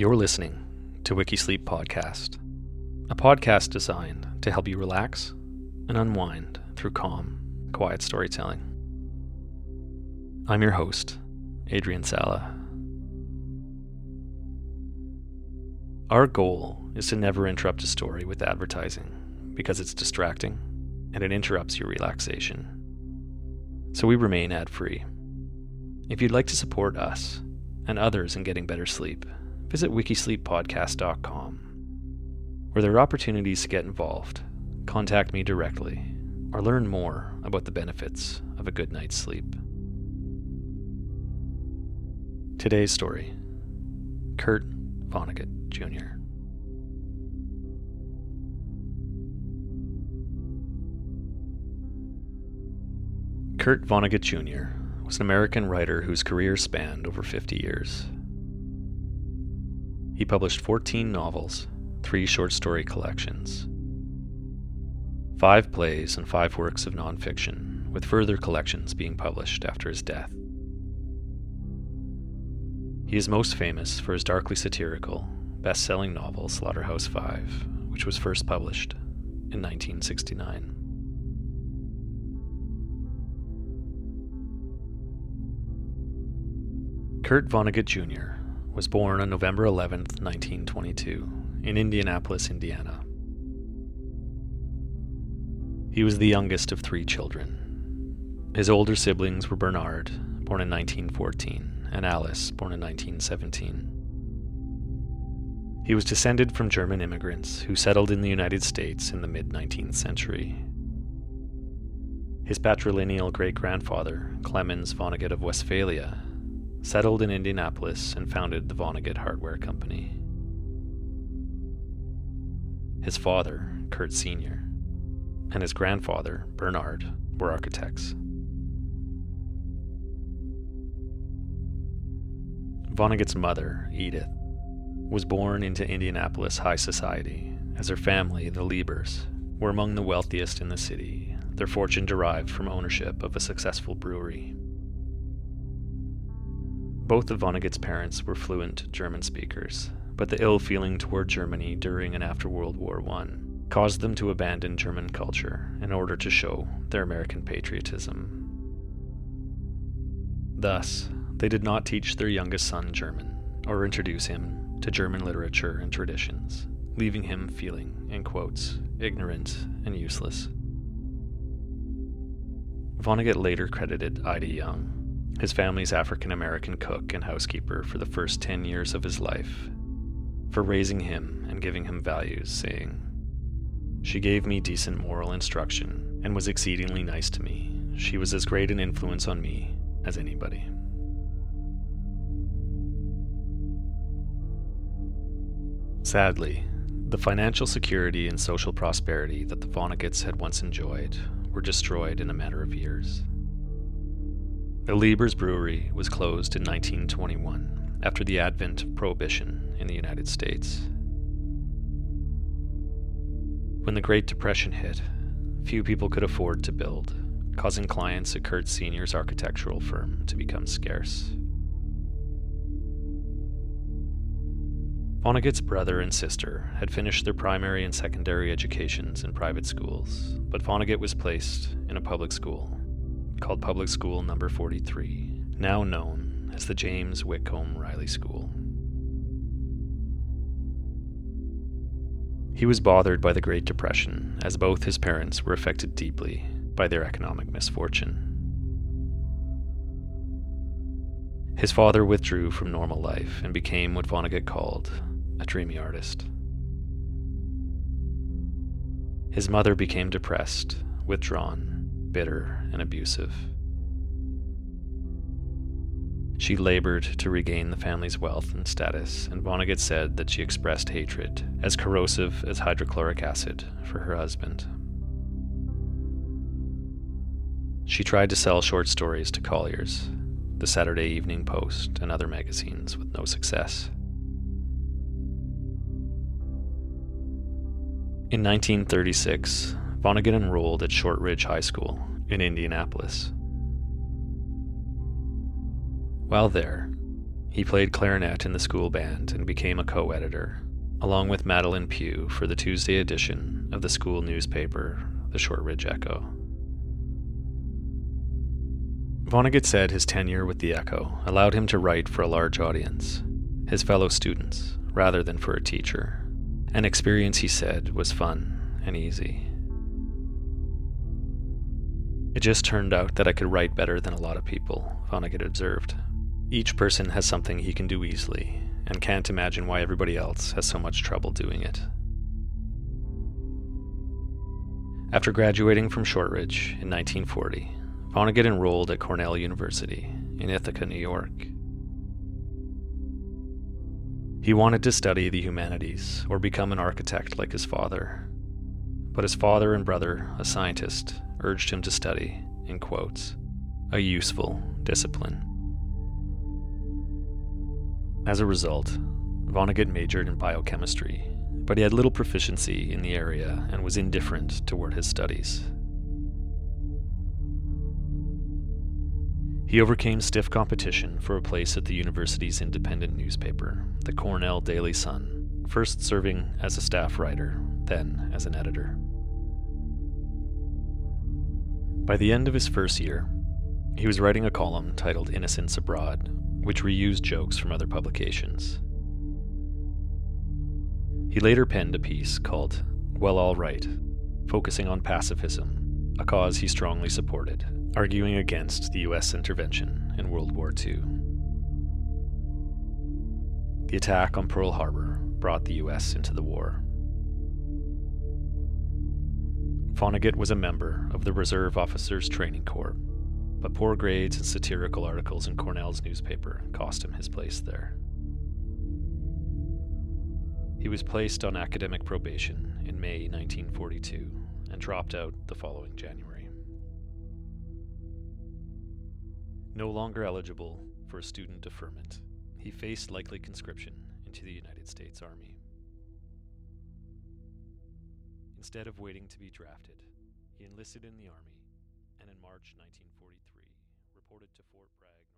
You're listening to Wikisleep Podcast, a podcast designed to help you relax and unwind through calm, quiet storytelling. I'm your host, Adrian Sala. Our goal is to never interrupt a story with advertising because it's distracting and it interrupts your relaxation. So we remain ad-free. If you'd like to support us and others in getting better sleep, visit wikisleeppodcast.com, where there are opportunities to get involved, contact me directly, or learn more about the benefits of a good night's sleep. Today's story, Kurt Vonnegut, Jr. Kurt Vonnegut, Jr. was an American writer whose career spanned over 50 years. He published 14 novels, 3 short story collections, 5 plays, and 5 works of nonfiction, with further collections being published after his death. He is most famous for his darkly satirical, best-selling novel Slaughterhouse Five, which was first published in 1969. Kurt Vonnegut, Jr. was born on November 11, 1922, in Indianapolis, Indiana. He was the youngest of 3 children. His older siblings were Bernard, born in 1914, and Alice, born in 1917. He was descended from German immigrants who settled in the United States in the mid-19th century. His patrilineal great-grandfather, Clemens Vonnegut of Westphalia, settled in Indianapolis and founded the Vonnegut Hardware Company. His father, Kurt Sr., and his grandfather, Bernard, were architects. Vonnegut's mother, Edith, was born into Indianapolis high society, as her family, the Liebers, were among the wealthiest in the city, their fortune derived from ownership of a successful brewery. Both of Vonnegut's parents were fluent German speakers, but the ill feeling toward Germany during and after World War I caused them to abandon German culture in order to show their American patriotism. Thus, they did not teach their youngest son German or introduce him to German literature and traditions, leaving him feeling, in quotes, ignorant and useless. Vonnegut later credited Ida Young, his family's African-American cook and housekeeper for the first 10 years of his life, for raising him and giving him values, saying, "She gave me decent moral instruction and was exceedingly nice to me. She was as great an influence on me as anybody." Sadly, the financial security and social prosperity that the Vonneguts had once enjoyed were destroyed in a matter of years. The Lieber's Brewery was closed in 1921 after the advent of Prohibition in the United States. When the Great Depression hit, few people could afford to build, causing clients at Kurt Sr.'s architectural firm to become scarce. Vonnegut's brother and sister had finished their primary and secondary educations in private schools, but Vonnegut was placed in a public school called Public School No. 43, now known as the James Whitcomb Riley School. He was bothered by the Great Depression, as both his parents were affected deeply by their economic misfortune. His father withdrew from normal life and became what Vonnegut called a dreamy artist. His mother became depressed, withdrawn, bitter and abusive. She labored to regain the family's wealth and status, and Vonnegut said that she expressed hatred, as corrosive as hydrochloric acid, for her husband. She tried to sell short stories to Collier's, the Saturday Evening Post, and other magazines with no success. In 1936, Vonnegut enrolled at Shortridge High School in Indianapolis. While there, He played clarinet in the school band and became a co-editor, along with Madeline Pugh, for the Tuesday edition of the school newspaper, the Shortridge Echo. Vonnegut said his tenure with the Echo allowed him to write for a large audience, his fellow students, rather than for a teacher, an experience he said was fun and easy. It just turned out that I could write better than a lot of people, Vonnegut observed. Each person has something he can do easily, and can't imagine why everybody else has so much trouble doing it. After graduating from Shortridge in 1940, Vonnegut enrolled at Cornell University in Ithaca, New York. He wanted to study the humanities or become an architect like his father, but his father and brother, a scientist, urged him to study, in quotes, a useful discipline. As a result, Vonnegut majored in biochemistry, but he had little proficiency in the area and was indifferent toward his studies. He overcame stiff competition for a place at the university's independent newspaper, the Cornell Daily Sun, first serving as a staff writer, then as an editor. By the end of his first year, he was writing a column titled Innocence Abroad, which reused jokes from other publications. He later penned a piece called Well All Right, focusing on pacifism, a cause he strongly supported, arguing against the U.S. intervention in World War II. The attack on Pearl Harbor brought the U.S. into the war. Vonnegut was a member of the Reserve Officers' Training Corps, but poor grades and satirical articles in Cornell's newspaper cost him his place there. He was placed on academic probation in May 1942 and dropped out the following January. No longer eligible for a student deferment, he faced likely conscription into the United States Army. Instead of waiting to be drafted, he enlisted in the Army and in March 1943 reported to Fort Bragg.